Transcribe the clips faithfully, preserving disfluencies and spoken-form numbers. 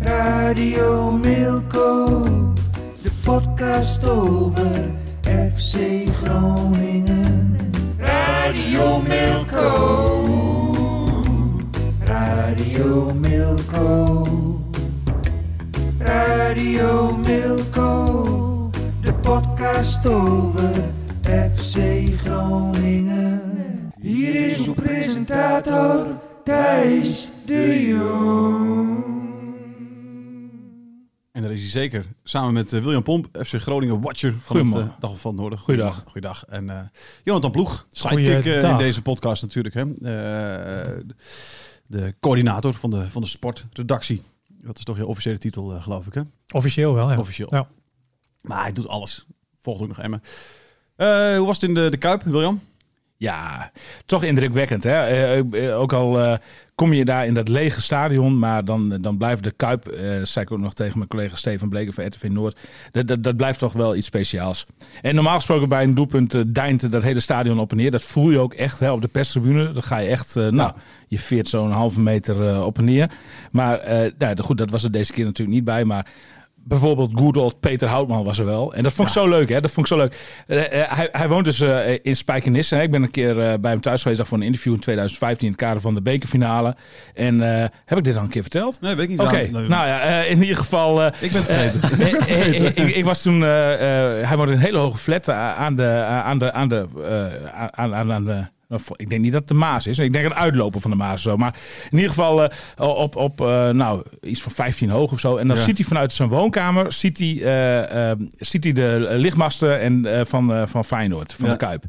Radio Milko. De podcast over F C Groningen. Radio Milko. Radio Milko, Radio Milko, de podcast over F C Groningen. Hier is uw presentator Thijs de Jong. En daar is hij zeker, samen met uh, William Pomp, F C Groningen watcher van het uh, Dag van het Noorden. Goeiedag. Goeiedag. En uh, Jonathan Ploeg, sidekick uh, in deze podcast natuurlijk, hè. Uh, De coördinator van de, van de sportredactie. Dat is toch je officiële titel, uh, geloof ik, hè? Officieel wel, ja. Officieel. Ja. Maar hij doet alles. Volgt ook nog Emmen. Uh, hoe was het in de, de Kuip, William? Ja, toch indrukwekkend, hè? Uh, uh, ook al uh, kom je daar in dat lege stadion, maar dan, dan blijft de Kuip, uh, zei ik ook nog tegen mijn collega Steven Bleken van R T V Noord, dat, dat, dat blijft toch wel iets speciaals. En normaal gesproken bij een doelpunt uh, deint dat hele stadion op en neer. Dat voel je ook echt, hè, op de perstribune. Dan ga je echt, uh, nou, je veert zo'n halve meter uh, op en neer. Maar uh, nou, goed, dat was er deze keer natuurlijk niet bij, maar bijvoorbeeld good old Peter Houtman was er wel. En dat vond ik ja. zo leuk, hè? Dat vond ik zo leuk. Uh, hij, hij woont dus uh, in Spijkenisse. Hè? Ik ben een keer uh, bij hem thuis geweest voor een interview in tweeduizend vijftien... in het kader van de bekerfinale. En uh, heb ik dit al een keer verteld? Nee, weet ik niet. Oké, okay. nou ja, uh, in ieder geval... Uh, ik ben vergeten. Uh, ik, ik, ik, ik was toen... Uh, uh, hij woont in een hele hoge flat aan de... Aan de, aan de, uh, aan, aan, aan de ik denk niet dat het de Maas is. Ik denk een uitloper van de Maas of zo. Maar in ieder geval uh, op, op uh, nou, iets van vijftien hoog of zo. En dan ja. ziet hij vanuit zijn woonkamer ziet hij, uh, uh, ziet hij de lichtmasten en, uh, van, uh, van Feyenoord, van ja. de Kuip.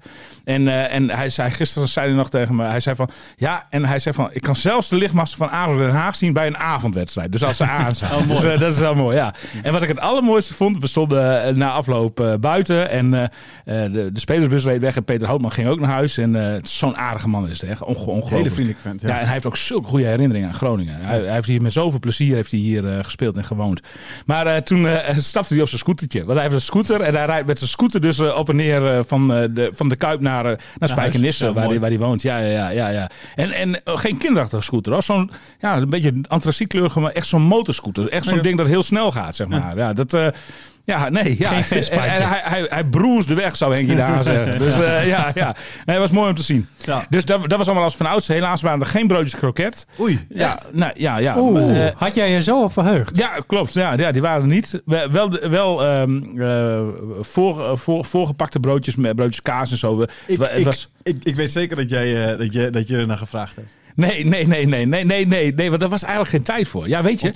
En, uh, en hij zei gisteren zei hij nog tegen me, hij zei van ja, en hij zei van ik kan zelfs de lichtmasten van Aardel Den Haag zien bij een avondwedstrijd. Dus als ze aan zijn. Oh, dus, uh, dat is wel mooi, ja. En wat ik het allermooiste vond, we stonden uh, na afloop uh, buiten en uh, de, de spelersbus reed weg en Peter Houtman ging ook naar huis en uh, zo'n aardige man is het echt. Onge- ongelooflijk. Hele vriendelijk vent. Ja. Ja, en hij heeft ook zulke goede herinneringen aan Groningen. Hij, hij heeft hier met zoveel plezier heeft hij hier uh, gespeeld en gewoond. Maar uh, toen uh, stapte hij op zijn scootertje. Want hij heeft een scooter en hij rijdt met zijn scooter dus uh, op en neer uh, van, uh, de, van de Kuip naar, uh, naar ja, Spijkenisse, ja, waar, die, waar die woont. Ja, ja, ja, ja. En, en uh, geen kinderachtige scooter. Hoor. Zo'n, ja, een beetje antracietkleurig, maar echt zo'n motorscooter. Echt zo'n ja. ding dat heel snel gaat, zeg maar. Ja, ja dat... Uh, Ja, nee. Ja. Geen vispaardje. Hij, hij, hij broest de weg, zou Henkie daar zeggen. Dus uh, ja, ja. Nee, het was mooi om te zien. Ja. Dus dat, dat was allemaal als van ouds. Helaas waren er geen broodjes kroket. Oei, ja, nou, ja, ja. Oeh, uh, had jij je zo op verheugd? Ja, klopt. Ja, ja, die waren er niet. Wel, wel um, uh, voor, uh, voor, voorgepakte broodjes met broodjes kaas en zo. Ik, het was... ik, ik, ik weet zeker dat jij uh, dat je, dat je er naar gevraagd hebt. Nee, nee, nee, nee, nee, nee, nee, nee, want daar was eigenlijk geen tijd voor. Ja, weet je.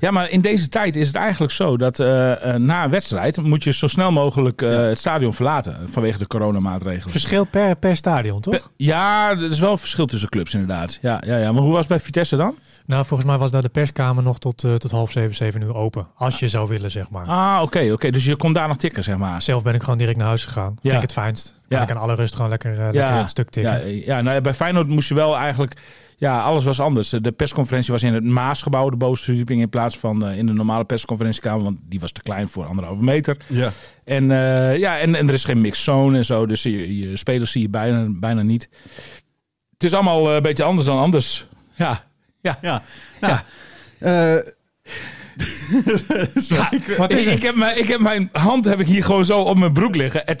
Ja, maar in deze tijd is het eigenlijk zo dat uh, na een wedstrijd moet je zo snel mogelijk uh, ja. het stadion verlaten vanwege de coronamaatregelen. Verschil per, per stadion, toch? Per, ja, er is wel een verschil tussen clubs inderdaad. Ja, ja, ja. Maar hoe was het bij Vitesse dan? Nou, volgens mij was daar de perskamer nog tot, uh, tot half zeven, zeven uur open. Als je zou willen, zeg maar. Ah, oké, okay, oké. Okay. Dus je kon daar nog tikken, zeg maar. Zelf ben ik gewoon direct naar huis gegaan. Ja. Vind ik het fijnst. Ja. Ik kan alle rust gewoon lekker, uh, ja. lekker het stuk tikken. Ja, ja, nou, bij Feyenoord moest je wel eigenlijk... Ja, alles was anders. De persconferentie was in het Maasgebouw, de bovenste verdieping, in plaats van uh, in de normale persconferentiekamer, want die was te klein voor anderhalve meter. Ja. En, uh, ja, en, en er is geen mixzone en zo, dus je, je spelers zie je bijna, bijna niet. Het is allemaal uh, een beetje anders dan anders. Ja, ja, ja. Nou, ja. Uh... ja, wat is ik, ik, heb mijn, ik heb mijn hand heb ik hier gewoon zo op mijn broek liggen. En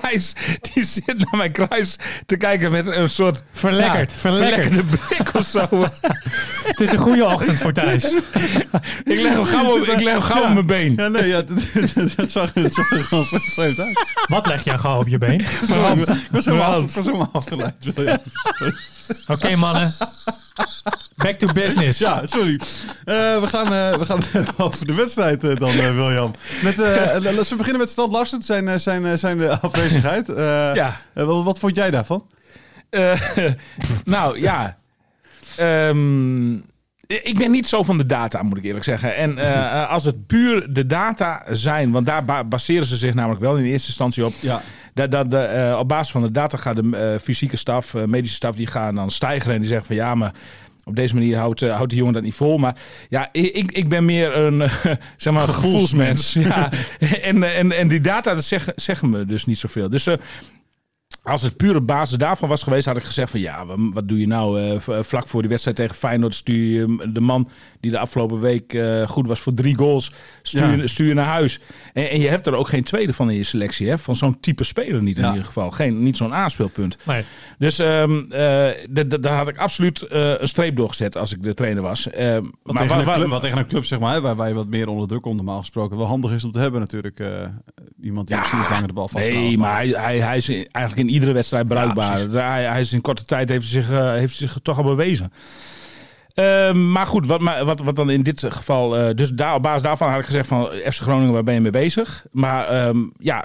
Thijs die zit naar mijn kruis te kijken met een soort verlekkerd, ja, verlekkerde blik of zo. Het is een goede ochtend voor Thijs. Ik leg hem gauw op, ik leg hem gauw ja. op mijn been. Ja, nee, ja, dat, dat, dat zag er gewoon vreemd uit. Wat leg jij gauw op je been? Mijn hand. Ik was helemaal afgeleid. Oké, okay, mannen. Back to business. Ja, sorry. Uh, we gaan, uh, we gaan over de wedstrijd uh, dan, uh, William. Met, uh, uh, ze beginnen met Strand Larsen, zijn, zijn, zijn de afwezigheid. Uh, ja. uh, wat, wat vond jij daarvan? Uh, nou, ja. Um, Ik ben niet zo van de data, moet ik eerlijk zeggen. En uh, als het puur de data zijn, want daar ba- baseren ze zich namelijk wel in eerste instantie op. Ja. Dat, dat de, uh, op basis van de data gaat de uh, fysieke staf, uh, medische staf, die gaan dan stijgen en die zeggen van ja, maar op deze manier houdt, uh, houdt die jongen dat niet vol. Maar ja, ik, ik ben meer een uh, zeg maar gevoelsmens. Ja. en, en, en die data, dat zeggen, zeggen me dus niet zoveel. Dus... Uh, Als het puur op basis daarvan was geweest, had ik gezegd van ja, wat doe je nou uh, vlak voor die wedstrijd tegen Feyenoord? Stuur je de man die de afgelopen week uh, goed was voor drie goals, stuur, ja. stuur je naar huis. En, en je hebt er ook geen tweede van in je selectie, hè? Van zo'n type speler niet in ja. ieder geval. Geen, niet zo'n aanspeelpunt. Nee. Dus um, uh, d- d- daar had ik absoluut uh, een streep door gezet als ik de trainer was. Uh, wat, maar tegen wa- wa- club, wat tegen een club, zeg maar, waar, waar je wat meer onder druk komt normaal gesproken, wel handig is om te hebben natuurlijk. Uh, iemand die ja, misschien langer de bal vast. Nee, maar hij, hij, hij is eigenlijk in iedere wedstrijd bruikbaar. Ja, hij, hij is in korte tijd heeft zich, uh, heeft zich toch al bewezen. Uh, maar goed, wat, wat, wat dan in dit geval... Uh, dus daar, op basis daarvan had ik gezegd van... F C Groningen, waar ben je mee bezig? Maar um, ja,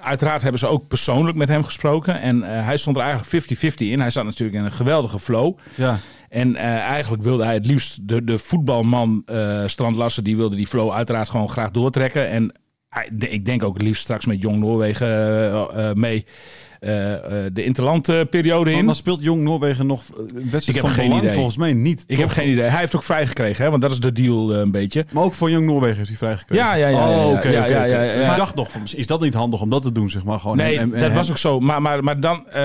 uiteraard hebben ze ook persoonlijk met hem gesproken. En uh, hij stond er eigenlijk fifty fifty in. Hij zat natuurlijk in een geweldige flow. Ja. En uh, eigenlijk wilde hij het liefst... De, de voetbalman uh, Strand Larsen, die wilde die flow uiteraard gewoon graag doortrekken. En uh, ik denk ook het liefst straks met Jong Noorwegen uh, uh, mee... Uh, uh, de interlandperiode uh, in. Maar speelt Jong Noorwegen nog een wedstrijd van belang? Idee. Volgens mij niet. Ik toch? heb geen idee. Hij heeft ook vrijgekregen, hè? Want dat is de deal uh, een beetje. Maar ook voor Jong Noorwegen heeft hij vrijgekregen? Ja, ja, ja. Oh, oké. Ik dacht nog, is dat niet handig om dat te doen? Zeg maar, gewoon nee, en, en, dat en, was ook zo. Maar, maar, maar dan, uh,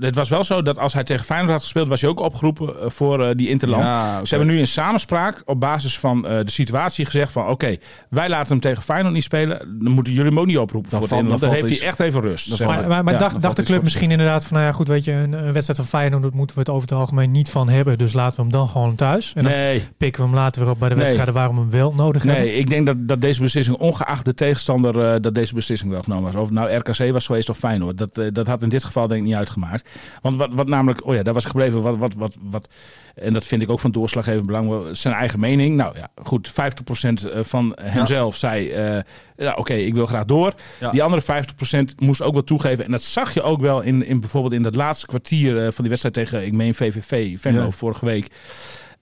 het was wel zo dat als hij tegen Feyenoord had gespeeld, was hij ook opgeroepen voor uh, die interland. Ja, okay. Ze hebben nu in samenspraak op basis van uh, de situatie gezegd van oké, okay, wij laten hem tegen Feyenoord niet spelen. Dan moeten jullie hem ook niet oproepen dat voor het interland. Dan heeft hij echt even rust. Maar dacht dacht de club misschien inderdaad van, nou ja, goed, weet je, een, een wedstrijd van Feyenoord moeten we het over het algemeen niet van hebben. Dus laten we hem dan gewoon thuis. En dan nee. pikken we hem later weer op bij de wedstrijden nee. waarom we hem wel nodig nee, hebben. Nee, ik denk dat, dat deze beslissing, ongeacht de tegenstander, uh, dat deze beslissing wel genomen was. Of nou R K C was geweest of Feyenoord. Dat, uh, dat had in dit geval denk ik niet uitgemaakt. Want wat, wat namelijk, oh ja, daar was gebleven wat, wat, wat, wat, en dat vind ik ook van doorslaggevend belang, zijn eigen mening. Nou ja, goed, vijftig procent van hemzelf ja. zei... Uh, Ja, oké, okay, ik wil graag door. Ja. Die andere vijftig procent moest ook wel toegeven. En dat zag je ook wel in, in bijvoorbeeld in dat laatste kwartier uh, van die wedstrijd tegen, ik meen V V V Venlo ja. vorige week.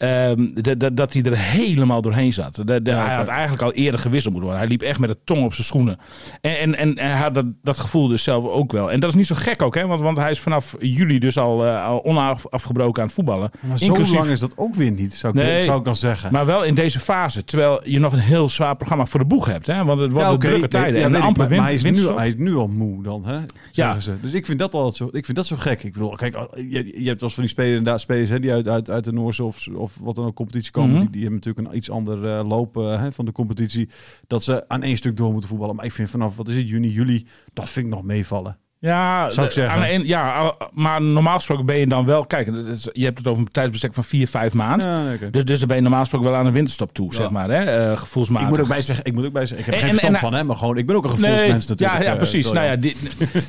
Um, de, de, dat hij er helemaal doorheen zat. De, de, ja, hij had eigenlijk al eerder gewisseld moeten worden. Hij liep echt met de tong op zijn schoenen. En, en, en hij had dat, dat gevoel dus zelf ook wel. En dat is niet zo gek ook, hè? Want, want hij is vanaf juli dus al, uh, al onafgebroken aan het voetballen. Maar Inclusief, zo lang is dat ook weer niet, zou ik, nee, zou ik dan zeggen. Maar wel in deze fase. Terwijl je nog een heel zwaar programma voor de boeg hebt. Hè? Want het worden ja, okay, drukke tijden. Ja, en amper ik, maar, maar hij, is nu, hij is nu al moe dan, hè? Ja. Ze. Dus ik vind dat altijd zo, ik vind dat zo gek. Ik bedoel, kijk, je, je hebt als van die spelers, inderdaad, spelers hè, die uit, uit, uit de Noorse of zo, of wat dan ook competitie komen, mm-hmm. die, die hebben natuurlijk een iets ander uh, loop uh, hè, van de competitie, dat ze aan één stuk door moeten voetballen. Maar ik vind vanaf, wat is het, juni, juli, dat vind ik nog meevallen. Ja, zou ik zeggen. Aan een, ja, maar normaal gesproken ben je dan wel... Kijk, je hebt het over een tijdsbestek van vier, vijf maanden. Ja, okay. dus, dus dan ben je normaal gesproken wel aan een winterstop toe, ja. zeg maar. Hè? Uh, gevoelsmatig. Ik moet ook bij zeggen, ik, moet ook bij zeggen, ik heb en, geen verstand en, van, hè, maar gewoon... Ik ben ook een gevoelsmens nee, natuurlijk. Ja, ja precies. Uh, nou ja, die,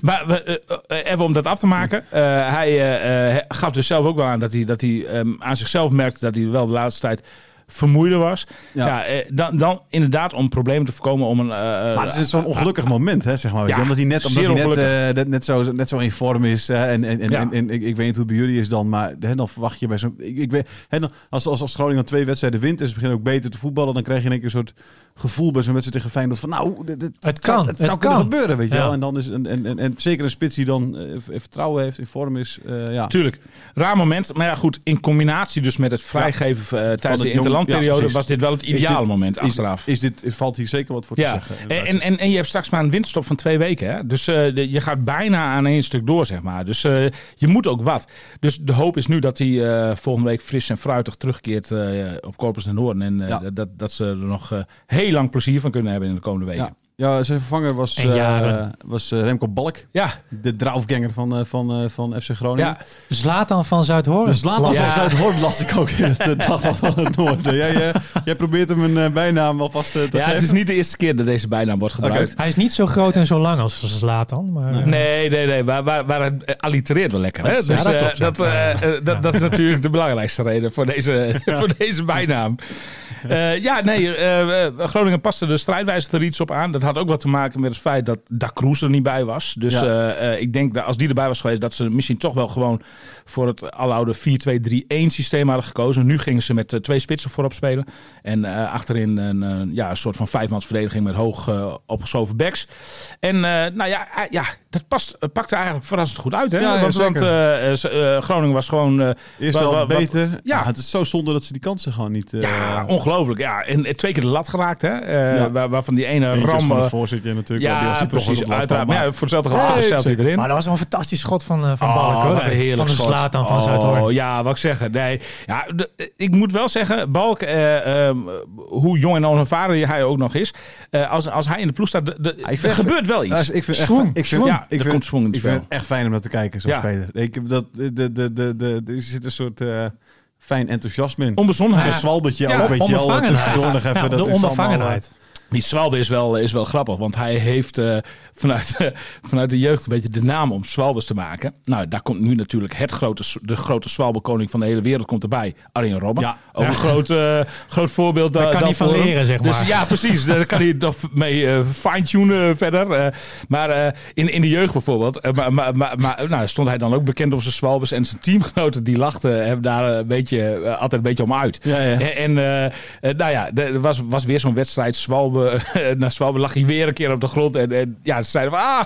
maar we, uh, even om dat af te maken. Uh, hij uh, gaf dus zelf ook wel aan dat hij, dat hij um, aan zichzelf merkte... dat hij wel de laatste tijd... vermoeider was. Ja. Ja, dan, dan inderdaad om problemen te voorkomen om een... Uh, maar het is zo'n ongelukkig uh, moment, hè, zeg maar. Ja, omdat hij net, omdat hij net, uh, net, zo, net zo in vorm is. Uh, en en, en, ja. en, en ik, ik weet niet hoe het bij jullie is dan, maar hè, dan verwacht je bij zo'n... Ik, ik weet, hè, dan, als, als, als Groningen twee wedstrijden wint en ze beginnen ook beter te voetballen, dan krijg je in één keer een soort gevoel bij zo'n wedstrijd tegen Feyenoord van nou, dit, dit, het kan, het, het zou kan. kunnen gebeuren, weet je ja. wel. En, dan is, en, en, en, en zeker een spits die dan uh, vertrouwen heeft, in vorm is. Uh, ja. Tuurlijk. Raar moment, maar ja goed, in combinatie dus met het vrijgeven ja. uh, tijdens de interland periode ja, was dit wel het ideale moment is, achteraf. Is dit, valt hier zeker wat voor ja. te zeggen. En, en, en, en je hebt straks maar een winterstop van twee weken. Hè? Dus uh, de, je gaat bijna aan één stuk door, zeg maar. Dus uh, je moet ook wat. Dus de hoop is nu dat hij uh, volgende week fris en fruitig terugkeert uh, op Corpus den Hoorn. En uh, ja. dat, dat ze er nog uh, heel lang plezier van kunnen hebben in de komende weken. Ja. Ja, zijn vervanger was, uh, was uh, Remco Balk. Ja. De draufganger van, uh, van, uh, van F C Groningen. Ja. Zlatan van Zuidhorn. De Zlatan ja. van Zuidhorn las ik ook in het dagblad van het Noorden. Jij, jij, jij probeert hem een uh, bijnaam alvast uh, te ja, geven. Het is niet de eerste keer dat deze bijnaam wordt gebruikt. Okay. Hij is niet zo groot en zo lang als Zlatan. Maar, uh... Nee, nee, nee. Maar, maar, maar het allitereert wel lekker. Hè? Dus, ja, dat, uh, dat, uh, uh, dat, dat is natuurlijk de belangrijkste reden voor deze, ja. voor deze bijnaam. Uh, ja, nee. Uh, Groningen paste de strijdwijze er iets op aan. Dat had ook wat te maken met het feit dat Da Cruz er niet bij was. Dus ja. uh, uh, ik denk dat als die erbij was geweest, dat ze misschien toch wel gewoon voor het aloude vier twee drie een systeem hadden gekozen. Nu gingen ze met uh, twee spitsen voorop spelen. En uh, achterin een, uh, ja, een soort van vijfmansverdediging met hoog uh, opgeschoven backs. En uh, nou ja, uh, ja dat past, uh, pakte eigenlijk verrassend goed uit. Hè? Ja, ja, want want uh, uh, Groningen was gewoon... Uh, Eerst wel wat, beter. Wat, ja, ah, het is zo zonde dat ze die kansen gewoon niet... Uh, ja, ongelooflijk. Ja. En twee keer de lat geraakt, hè? Uh, ja. waar, waarvan die ene Eentjes ram... van de voorzitter natuurlijk. Ja, die precies. Uiteraard. Maar ja, voor hetzelfde geld gaat Celtic erin. Maar dat was een fantastisch schot van, uh, van oh, Balk. Wat een heerlijk van de schot. Slaat dan van oh, Zuidhorn. Ja, wat ik zeggen. Nee, ja, de, ik moet wel zeggen, Balk, uh, um, hoe jong en onervaren hij ook nog is, uh, als, als hij in de ploeg staat, de, de, ah, er gebeurt wel iets. Ik vind het echt fijn om dat te kijken, zo'n ja. speler. Ik, dat, de, de, de, de, de, er zit een soort... Uh, fijn enthousiasme in. Onbezonnenheid. Ja. Een zwalbetje ja, ook, weet je wel. Ja, de onbevangenheid. Die Zwalbe is wel, is wel grappig, want hij heeft uh, vanuit, uh, vanuit de jeugd een beetje de naam om Zwalbes te maken. Nou, daar komt nu natuurlijk het grote, de grote Zwalbe-koning van de hele wereld komt erbij. Arjen Robben. Ja. Ook ja. een groot, uh, groot voorbeeld. Daar da, kan hij van leren, hem. Zeg maar. Dus, ja, precies. Daar kan hij nog mee uh, fine-tunen verder. Uh, maar uh, in, in de jeugd bijvoorbeeld, uh, maar, maar, maar, maar, nou, stond hij dan ook bekend op zijn Zwalbes. En zijn teamgenoten die lachten hem daar een beetje, uh, altijd een beetje om uit. Ja, ja. En uh, nou ja, er was, was weer zo'n wedstrijd Zwalbe. Na Zwalbe lag hij weer een keer op de grond. En, en ja, ze zeiden van, ah,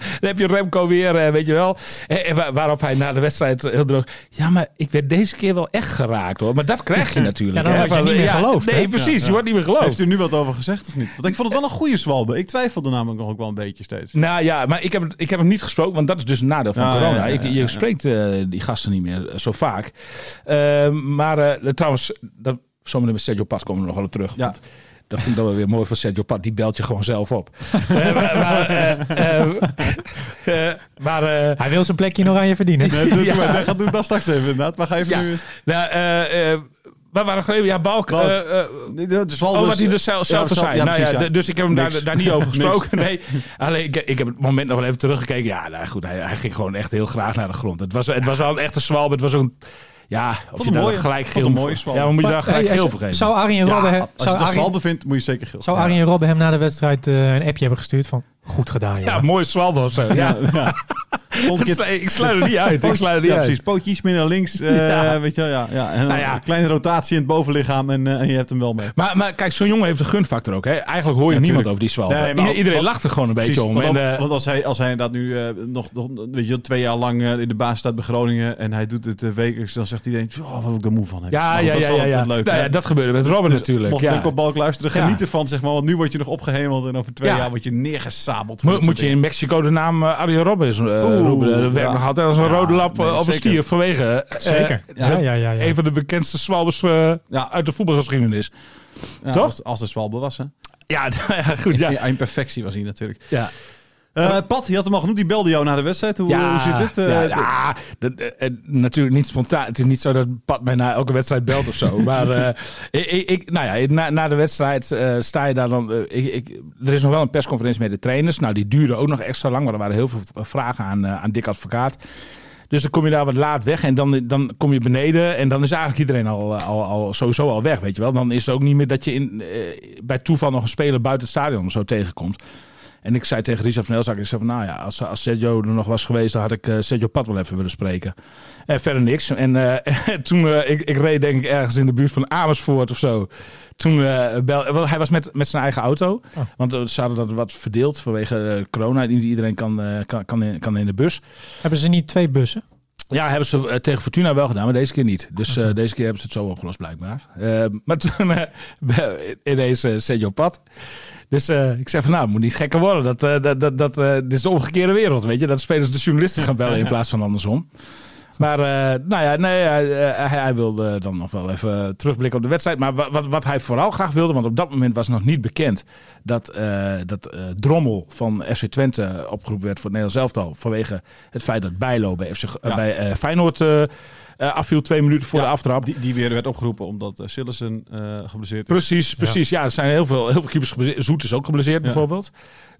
dan heb je Remco weer, weet je wel. En, en waarop hij na de wedstrijd heel droog... Ja, maar ik werd deze keer wel echt geraakt, hoor. Maar dat krijg je natuurlijk. Ja, dan word je niet meer geloofd. Ja, nee, hè? Precies. Ja, ja. Je wordt niet meer geloofd. Heeft u nu wat over gezegd of niet? Want ik vond het wel een goede Zwalbe. Ik twijfelde namelijk nog ook wel een beetje steeds. Nou ja, maar ik heb, ik heb hem niet gesproken. Want dat is dus een nadeel van ah, corona. Ja, ja, ja, je, je ja, spreekt ja. Uh, die gasten niet meer uh, zo vaak. Uh, maar uh, trouwens, dat, zometeen met Sergio Padt komen we nog wel op terug. Ja. Want, dat vind ik dan wel weer mooi van Sergio Padt. Die belt je gewoon zelf op. uh, maar uh, uh, uh, maar uh, hij wil zijn plekje nog aan je verdienen. Nee, doe, ja. doe, maar, doe dat straks even inderdaad. Maar ga even ja. nu eens. Nou, uh, uh, waar waren we geweest? Ja, Balk. Balk. Uh, uh, de Zwalbes, oh, wat hij dus zelf, zelf ja, zei. Ja, nou, ja, ja. Dus ik heb hem daar, daar niet over gesproken. Nee. Alleen, ik, ik heb het moment nog wel even teruggekeken. Ja, nou goed. Hij, hij ging gewoon echt heel graag naar de grond. Het was, het was wel een echte Zwalbe. Het was ook een... Ja, of je daar gelijk geel voor ja, moet je daar gelijk geel voor geven. Zou Arjen Robben hem, als je dat Zwalbe vindt, moet je zeker geel. Zou Arjen Robben hem na de wedstrijd uh, een appje hebben gestuurd van goed gedaan? Ja, mooi Zwalbe of zo. Ja. Ja. Ik sluit er niet uit. Ik sluit er niet ja, uit. Precies, pootje iets meer naar links. Uh, ja. Weet je wel, ja. ja. En nou ja. Een kleine rotatie in het bovenlichaam en, uh, en je hebt hem wel mee. Maar, maar kijk, zo'n jongen heeft een gunfactor ook. Hè. Eigenlijk hoor je ja, niemand over die Zwalbe. Nee, maar iedereen want, lacht er gewoon een precies, beetje om. Want, en, uh, want als hij als hij dat nu uh, nog, nog weet je, twee jaar lang uh, in de baas staat bij Groningen en hij doet het uh, wekelijks, dan zegt iedereen, oh, wat ik er moe van heb. Ja, ja, ja, ja, ja. Leuk, nou, ja. Dat gebeurde met Robben dus, natuurlijk. Mocht je ja. ook op Balk luisteren, geniet ja. ervan, zeg maar. Want nu word je nog opgehemeld en over twee ja. jaar word je neergesabeld. Mo- moet je in Mexico de naam uh, Arjen Robben is. Uh, Robben werkt nog altijd als een ja, rode lap nee, op zeker. Een stier vanwege uh, zeker. Ja, de, ja, ja, ja, ja. een van de bekendste Zwalbes uh, ja, uit de voetbalgeschiedenis. Ja, toch? Als, als de Zwalbe was, hè? Ja, ja goed. Ja. In perfectie was hij natuurlijk. Ja. Uh, Pat, je had hem al genoemd, die belde jou na de wedstrijd. Hoe, ja, hoe zit dit? Uh, ja, ja dat, uh, natuurlijk niet spontaan. Het is niet zo dat Pat mij na elke wedstrijd belt of zo. Maar uh, ik, ik, nou ja, na, na de wedstrijd uh, sta je daar dan... Uh, ik, ik, er is nog wel een persconferentie met de trainers. Nou, die duurde ook nog extra lang. Maar er waren heel veel vragen aan, uh, aan Dick Advocaat. Dus dan kom je daar wat laat weg en dan, dan kom je beneden. En dan is eigenlijk iedereen al, al, al sowieso al weg, weet je wel. Dan is het ook niet meer dat je in, uh, bij toeval nog een speler buiten het stadion zo tegenkomt. En ik zei tegen Richard van Elzacker, ik zei van, nou ja, als, als Sergio er nog was geweest, dan had ik uh, Sergio Padt wel even willen spreken. En verder niks. En uh, toen, uh, ik, ik reed denk ik ergens in de buurt van Amersfoort of zo. Toen uh, belde, hij was met, met zijn eigen auto. Oh. Want uh, ze hadden dat wat verdeeld vanwege uh, corona. Iedereen kan, uh, kan, kan, in, kan in de bus. Hebben ze niet twee bussen? Ja, hebben ze uh, tegen Fortuna wel gedaan, maar deze keer niet. Dus uh, okay. Deze keer hebben ze het zo opgelost blijkbaar. Uh, maar toen uh, ineens uh, Sergio Padt. Dus uh, ik zeg van, nou, het moet niet gekker worden. Dat, uh, dat, dat, dat, uh, dit is de omgekeerde wereld, weet je. Dat spelers de journalisten gaan bellen in plaats van andersom. Maar uh, nou ja, nee, hij, hij, hij wilde dan nog wel even terugblikken op de wedstrijd. Maar wat, wat hij vooral graag wilde, want op dat moment was nog niet bekend... dat, uh, dat uh, Drommel van F C Twente opgeroepen werd voor het Nederlands elftal... vanwege het feit dat Bijlow bij, F C, uh, ja. bij uh, Feyenoord... Uh, Uh, afviel twee minuten voor ja, de aftrap. Die, die weer werd opgeroepen omdat uh, Sillessen uh, geblesseerd is. Precies, precies. Ja, ja, er zijn heel veel, heel veel keepers geblesseerd. Zoet is ook geblesseerd ja. bijvoorbeeld.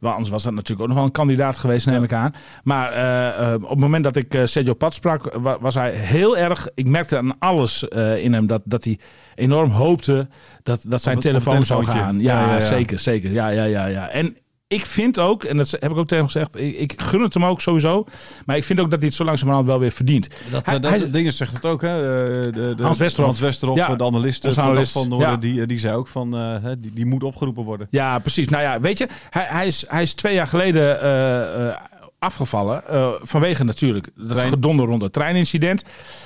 Wel, anders was dat natuurlijk ook nog wel een kandidaat geweest, neem ja. ik aan. Maar uh, uh, op het moment dat ik uh, Sergio Padt sprak, wa- was hij heel erg... Ik merkte aan alles uh, in hem dat, dat hij enorm hoopte dat, dat zijn op, telefoon op zou gaan. Ja, ja, ja, ja, zeker, zeker. Ja, ja, ja, ja. En ik vind ook, en dat heb ik ook tegen hem gezegd, ik, ik gun het hem ook sowieso, maar ik vind ook dat hij het zo langzamerhand wel weer verdient. Dat, hij, dat hij, Dingen zegt het ook, hè? De, de, de, Hans Westerhof, Hans Westerhof ja, de analisten analist, van Noorden, ja. die, die zei ook van, uh, die, die moet opgeroepen worden. Ja, precies. Nou ja, weet je, hij, hij, is, hij is twee jaar geleden uh, uh, afgevallen, uh, vanwege natuurlijk dat gedonder rond het treinincident.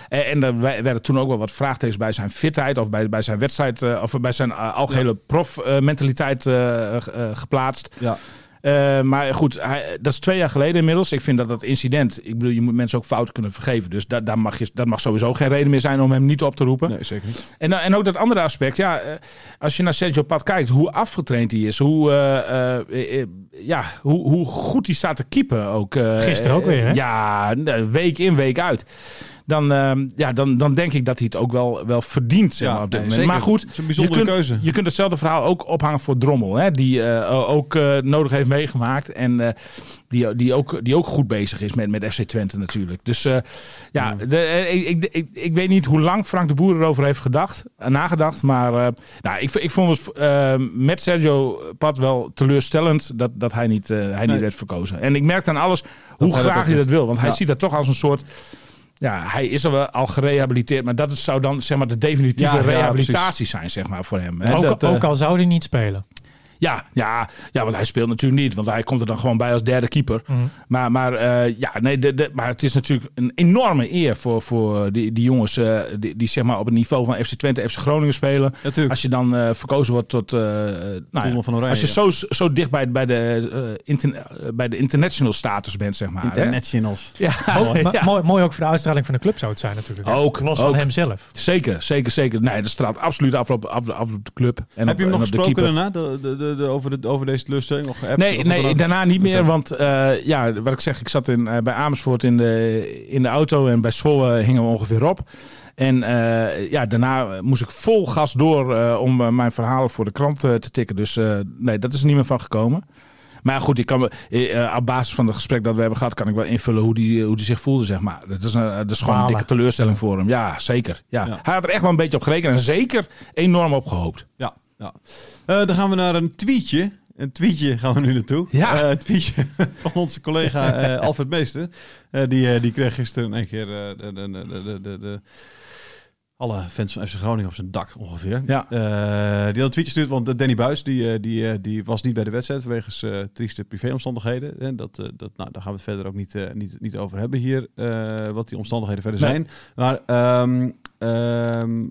Uh, en er werden toen ook wel wat vraagtekens bij zijn fitheid of bij, bij zijn wedstrijd uh, of bij zijn uh, algehele ja. profmentaliteit uh, uh, uh, geplaatst. Ja. Uh, maar goed, hij, dat is twee jaar geleden inmiddels. Ik vind dat dat incident... Ik bedoel, je moet mensen ook fouten kunnen vergeven. Dus da- daar mag je, dat mag sowieso geen reden meer zijn om hem niet op te roepen. Nee, zeker niet. En, en ook dat andere aspect. Ja, als je naar Sergio Padt kijkt, hoe afgetraind hij is. Hoe, uh, uh, uh, ja, hoe, hoe goed hij staat te keepen ook. Uh, Gisteren ook weer, hè? Uh, ja, week in, week uit. Dan, uh, ja, dan, dan denk ik dat hij het ook wel, wel verdient. Zeg maar, ja, op dit moment. Maar goed, het is een bijzondere je kunt, keuze. Je kunt hetzelfde verhaal ook ophangen voor Drommel. Hè, die uh, ook uh, nodig heeft meegemaakt. En uh, die, die, ook, die ook goed bezig is met, met F C Twente natuurlijk. Dus uh, ja, ja. De, ik, ik, ik, ik weet niet hoe lang Frank de Boer erover heeft gedacht, nagedacht. Maar uh, nou, ik, ik vond het uh, met Sergio Padt wel teleurstellend dat, dat hij, niet, uh, hij nee. niet werd verkozen. En ik merkte aan alles hoe dat graag hij dat, hij dat wil. Want ja. hij ziet dat toch als een soort... Ja, hij is al, al gerehabiliteerd, maar dat zou dan zeg maar de definitieve ja, rehabilitatie ja, zijn zeg maar, voor hem. He, ook, dat, ook uh... al zou hij niet spelen. Ja, ja, ja, want hij speelt natuurlijk niet. Want hij komt er dan gewoon bij als derde keeper. Mm. Maar, maar, uh, ja, nee, de, de, maar het is natuurlijk een enorme eer voor, voor die, die jongens uh, die, die zeg maar op het niveau van F C Twente, F C Groningen spelen. Ja, als je dan uh, verkozen wordt tot... Uh, nou ja, van Oranje, als je ja. zo, zo dicht bij, bij, de, uh, interne, uh, bij de international status bent, zeg maar. Internationals. Ja. Oh, ja. Maar, mooi, mooi ook voor de uitstraling van de club zou het zijn natuurlijk. Ook. Los van hemzelf. Zeker, zeker, zeker. Nee, dat straalt absoluut af op, af, af op de club. En heb op, je hem nog gesproken de daarna? De, de, de De, over, de, over deze teleurstelling? Of apps, nee, of nee daarna niet meer. Want uh, ja, wat ik zeg, ik zat in, uh, bij Amersfoort in de, in de auto en bij Zwolle hingen we ongeveer op. En uh, ja, daarna moest ik vol gas door uh, om uh, mijn verhalen voor de krant uh, te tikken. Dus uh, nee, dat is er niet meer van gekomen. Maar goed, ik kan, uh, op basis van het gesprek dat we hebben gehad, kan ik wel invullen hoe die, hoe die zich voelde, zeg maar. Dat is, een, dat is gewoon een dikke teleurstelling voor hem. Ja, zeker. Ja. Ja. Hij had er echt wel een beetje op gerekend en zeker enorm op gehoopt. Ja. Ja. Uh, dan gaan we naar een tweetje. Een tweetje gaan we nu naartoe. Ja. Uh, een tweetje van onze collega uh, Alfred Meester. Uh, die, uh, die kreeg gisteren een keer uh, de, de, de, de, de, alle fans van F C Groningen op zijn dak ongeveer. Ja. Uh, die had een tweetje stuurd, want Danny Buijs die, die, die was niet bij de wedstrijd vanwege uh, trieste privéomstandigheden. En dat, dat, nou, daar gaan we het verder ook niet, uh, niet, niet over hebben hier, uh, wat die omstandigheden verder nee. zijn. Maar... Um, Um,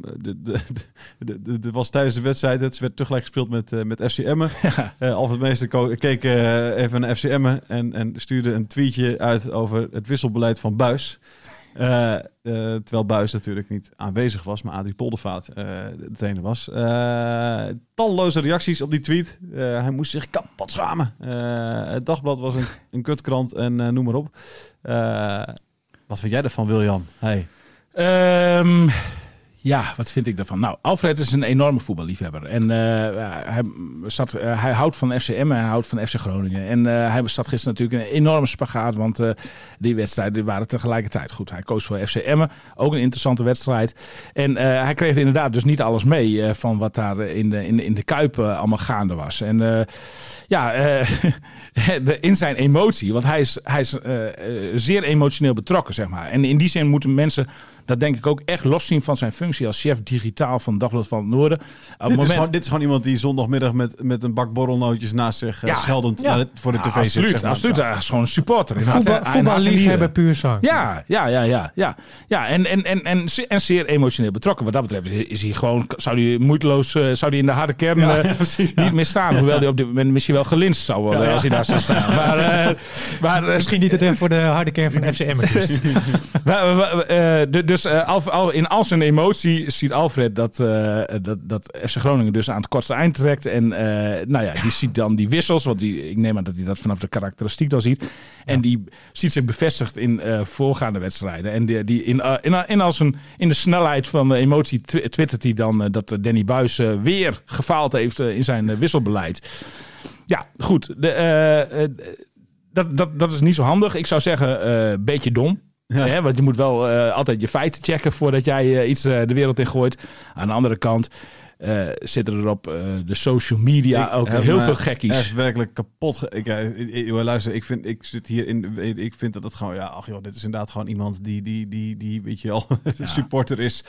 er was tijdens de wedstrijd, het werd tegelijk gespeeld met, uh, met F C Emmen. Ja. Uh, Alfred Meester ko- keek uh, even naar F C Emmen en, en stuurde een tweetje uit over het wisselbeleid van Buijs. Uh, uh, terwijl Buijs natuurlijk niet aanwezig was, maar Adrie Poldervaart uh, de trainer was. Uh, talloze reacties op die tweet. Uh, hij moest zich kapot schamen. Uh, het dagblad was een, een kutkrant en uh, noem maar op. Uh, wat vind jij ervan, William? Hey. Um, ja, wat vind ik daarvan? Nou, Alfred is een enorme voetballiefhebber. En uh, hij, zat, uh, hij houdt van F C Emmen en hij houdt van F C Groningen. En uh, hij zat gisteren natuurlijk een enorme spagaat, want uh, die wedstrijden waren tegelijkertijd goed. Hij koos voor F C Emmen, ook een interessante wedstrijd. En uh, hij kreeg inderdaad dus niet alles mee uh, van wat daar in de, in de, in de Kuip uh, allemaal gaande was. En uh, ja, uh, in zijn emotie, want hij is, hij is uh, zeer emotioneel betrokken, zeg maar. En in die zin moeten mensen... Dat denk ik ook echt loszien van zijn functie als chef digitaal van Dagblad van het Noorden. Op dit, moment... is gewoon, dit is gewoon iemand die zondagmiddag met, met een bak borrelnootjes naast zich uh, ja. scheldend ja. voor de ja, tv absoluut, zit. Zeg maar. Absoluut, hij is gewoon een supporter. Voetbal, voetballiefhebber puur zang. Ja, ja, ja, ja, ja. ja en, en, en, en, en zeer emotioneel betrokken. Wat dat betreft is hij gewoon, zou hij moeiteloos, uh, zou hij in de harde kern uh, ja, ja, precies, ja. niet meer staan. Hoewel hij op dit moment misschien wel gelinst zou worden ja, ja. als hij daar zou staan. Maar, uh, maar, uh, misschien niet het uh, voor de harde kern van F C Emmen. Dus dus uh, Alf, Alf, in al zijn emotie ziet Alfred dat, uh, dat, dat F C Groningen dus aan het kortste eind trekt. En uh, nou ja, die ziet dan die wissels. Want die, ik neem aan dat hij dat vanaf de karakteristiek dan ziet. En ja. die ziet zich bevestigd in uh, voorgaande wedstrijden. En die, die in, uh, in, in, als een, in de snelheid van de emotie tw- twittert hij dan uh, dat Danny Buijs uh, weer gefaald heeft uh, in zijn uh, wisselbeleid. Ja, goed. De, uh, uh, dat, dat, dat is niet zo handig. Ik zou zeggen, een uh, beetje dom. Ja. Hè, want je moet wel uh, altijd je feiten checken voordat jij uh, iets uh, de wereld in gooit. Aan de andere kant uh, zitten er op uh, de social media ik ook heel veel gekkies. Hij is werkelijk kapot. Ge- ik, uh, ik, luister, ik vind, ik zit hier in, ik vind dat het gewoon, ja, ach joh, dit is inderdaad gewoon iemand die, die, die, die weet je al, ja. supporter is.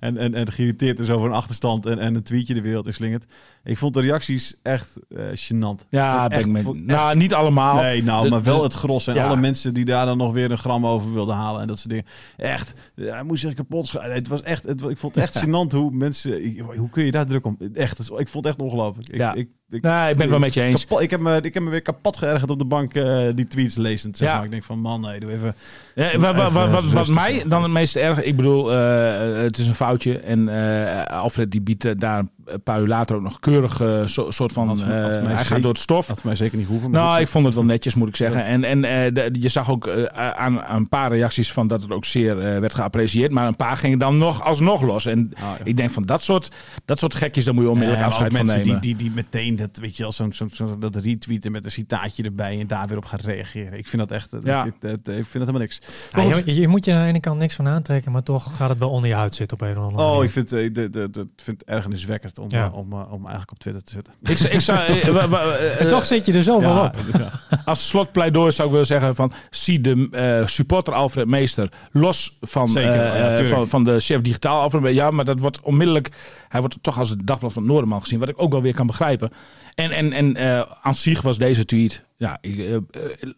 en, en, en geïrriteerd is over een achterstand en, en een tweetje de wereld in slingert. Ik vond de reacties echt uh, gênant. Ja, echt, ben ik me... Nou, niet allemaal. Nee, nou, de, maar wel het gros. En ja. alle mensen die daar dan nog weer een gram over wilden halen. En dat soort dingen. Echt, hij moest zich kapot schuilen. Het was echt, het, ik vond het echt gênant hoe mensen... Hoe kun je daar druk om? Echt, ik vond het echt ongelooflijk. Ik, ja. ik, ik, nou, ik ben het wel met je eens. Kapot, ik, heb me, ik heb me weer kapot geërgerd op de bank uh, die tweets lezend. Zeg ja. maar. Ik denk van, man, nee, doe even... Ja, doe wat, even wat, wat, wat mij dan het meest erg... Ik bedoel, uh, het is een foutje. En uh, Alfred die biedt uh, daar een paar uur later ook nog keurig uh, so, soort van... Had, uh, had hij zeker, gaat door het stof. Dat had mij zeker niet hoeven. Nou, ik, ik vond het wel netjes, moet ik zeggen. Ja. En, en uh, de, je zag ook uh, aan, aan een paar reacties van dat het ook zeer uh, werd geapprecieerd. Maar een paar gingen dan nog alsnog los. En oh, ja. ik denk van dat soort, dat soort gekjes, daar moet je onmiddellijk ja, afscheid van nemen. Die, die, die meteen dat, weet je, als zo'n, zo'n, zo'n, dat retweeten met een citaatje erbij en daar weer op gaan reageren. Ik vind dat echt, ja. ik, ik, ik vind dat helemaal niks. Ja, je, je moet je aan de ene kant niks van aantrekken, maar toch gaat het wel onder je huid zitten op een of andere manier. Oh, ik vind, ik, de, de, de, ik vind het ergerniswekkend om, ja. om, om, om eigenlijk op Twitter te zitten. Ik, ik zou, w- w- w- en toch zit je er zoveel ja, op. Ja. Als slotpleidooi zou ik willen zeggen van, zie de uh, supporter Alfred Meester los van, Zeker, uh, uh, van, van de chef digitaal Alfred. Ja, maar dat wordt onmiddellijk, hij wordt toch als het dagblad van het Noorderman gezien, wat ik ook wel weer kan begrijpen. En, en, en uh, aan zich was deze tweet ja, uh,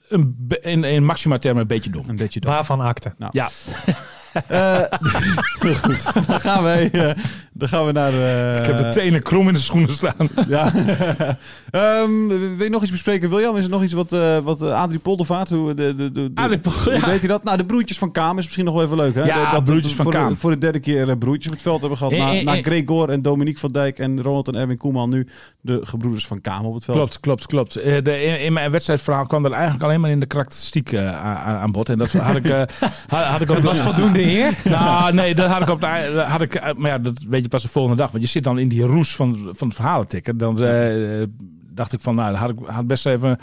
een, in, in maxima termen een beetje dom. Een beetje dom. Waarvan akte? Nou. Ja. Uh, goed. Dan gaan wij, uh, dan gaan we naar... Uh, ik heb de tenen krom in de schoenen staan. Ja. um, wil je nog iets bespreken, William? Is er nog iets wat, uh, wat uh, Adrie Poldervaart... Hoe, de, de, de, Adrie, de, ja. hoe weet hij dat? Nou, de broertjes van Kamer is misschien nog wel even leuk. Hè? Ja, dat, dat broertjes van Kamer. Voor, voor de derde keer uh, broertjes op het veld hebben gehad. E, na, e, na Gregor en Dominique van Dijk en Ronald en Erwin Koeman nu de gebroeders van Kamer op het veld. Klopt, klopt, klopt. Uh, de, in, in mijn wedstrijdverhaal kwam er eigenlijk alleen maar in de karakteristiek uh, aan, aan bod. En dat had ik, uh, had, had ik ook last voldoende Heer? Nou, nee, dat had ik op de, had ik, maar ja, dat weet je pas de volgende dag. Want je zit dan in die roes van, van het verhalen tikken. Dan uh, dacht ik van, nou, daar had ik had best even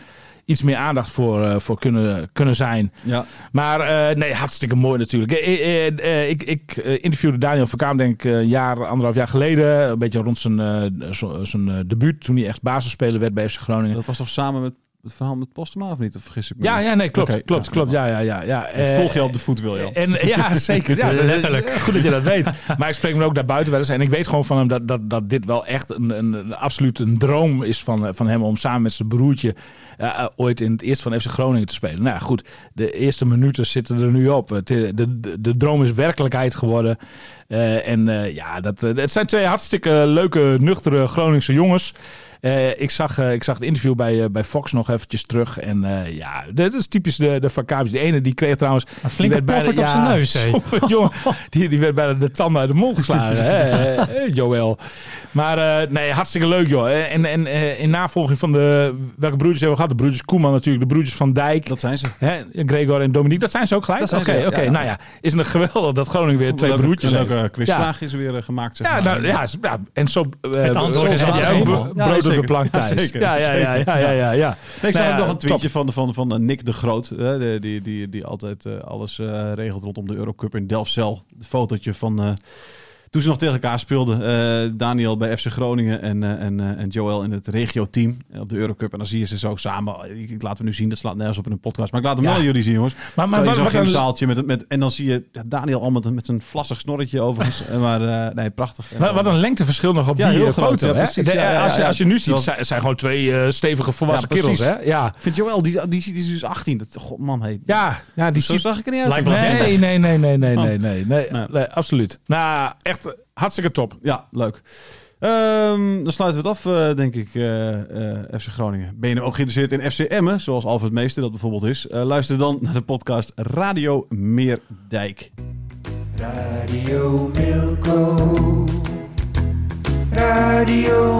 iets meer aandacht voor, uh, voor kunnen, kunnen zijn. Ja. Maar uh, nee, hartstikke mooi natuurlijk. Ik, ik, ik interviewde Daniel van Kamer, denk ik, een jaar, anderhalf jaar geleden. Een beetje rond zijn, uh, zijn uh, debuut, toen hij echt basisspeler werd bij F C Groningen. Dat was toch samen met... Het verhaal met Postema, of niet? Of vergis ik me? Ja, ja, nee, klopt. Okay, klopt, ja, klopt. Ja, ja, ja, ja. Ik volg je op de voet, William. En, ja, zeker. Ja, letterlijk. Goed dat je dat weet. Maar ik spreek me ook daarbuiten wel eens. En ik weet gewoon van hem dat, dat, dat dit wel echt een, een, een absoluut een droom is van, van hem om samen met zijn broertje uh, ooit in het eerste van F C Groningen te spelen. Nou goed, de eerste minuten zitten er nu op. De, de, de, de droom is werkelijkheid geworden. Uh, en uh, ja, dat, uh, het zijn twee hartstikke leuke, nuchtere Groningse jongens. Uh, ik, zag, uh, ik zag het interview bij, uh, bij Fox nog eventjes terug. En uh, ja, dat is typisch de, de Van Kamer. De ene die kreeg trouwens... Een flinke poffert ja, op zijn neus. He. Jongen, die, die werd bijna de tanden uit de mond geslagen. Hè, Joël. Maar uh, nee, hartstikke leuk joh. En, en uh, in navolging van de... Welke broertjes hebben we gehad? De broertjes Koeman natuurlijk. De broertjes Van Dijk. Dat zijn ze. Hè, Gregor en Dominique. Dat zijn ze ook gelijk? Oké, oké. Okay, ja, okay. ja. Nou ja, is het geweldig dat Groningen weer twee leuke, broertjes heeft. Een leuke quizvraag ja. is weer uh, gemaakt. Zeg ja, maar. Nou, ja, ja, en zo... Uh, het antwoord is brood. Zeker. Ja, zeker. Ja, ja, ja, ja, ja, ja, ja. Nee, ik zag nou, ja, nog een tweetje van, van, van Nick de Groot. Hè, die, die, die, die altijd uh, alles uh, regelt rondom de Eurocup in Delfzijl. Het fotootje van... Uh, toen ze nog tegen elkaar speelden. Uh, Daniel bij F C Groningen en, uh, en, uh, en Joël in het regio-team op de Eurocup. En dan zie je ze zo samen. Ik, ik laat hem nu zien. Dat slaat nergens op in een podcast. Maar ik laat hem wel ja. jullie zien, jongens. Maar, maar, maar, maar, maar, zaaltje met, met, en dan zie je ja, Daniel al met, met een vlassig snorretje overigens. maar uh, nee, prachtig. Maar, wat een lengteverschil nog op ja, die heel foto. Groot, hè? Ja, de, ja, ja, als, je, als je nu ziet, zijn, zijn gewoon twee uh, stevige volwassen ja, kerels. Hè? Ja. Ik vind Joël, die, die, die is dus achttien. Dat, god, man, hey. Ja, ja die zo ziet, zag ik er niet uit. Nee, nee, nee, nee, nee, nee, nee, nee, nee. Absoluut. Nou, echt. Hartstikke top. Ja, leuk. Um, dan sluiten we het af, uh, denk ik, uh, uh, F C Groningen. Ben je nou ook geïnteresseerd in F C Emmen, zoals Alfred Meester dat bijvoorbeeld is? Uh, luister dan naar de podcast Radio Meerdijk. Radio Milko. Radio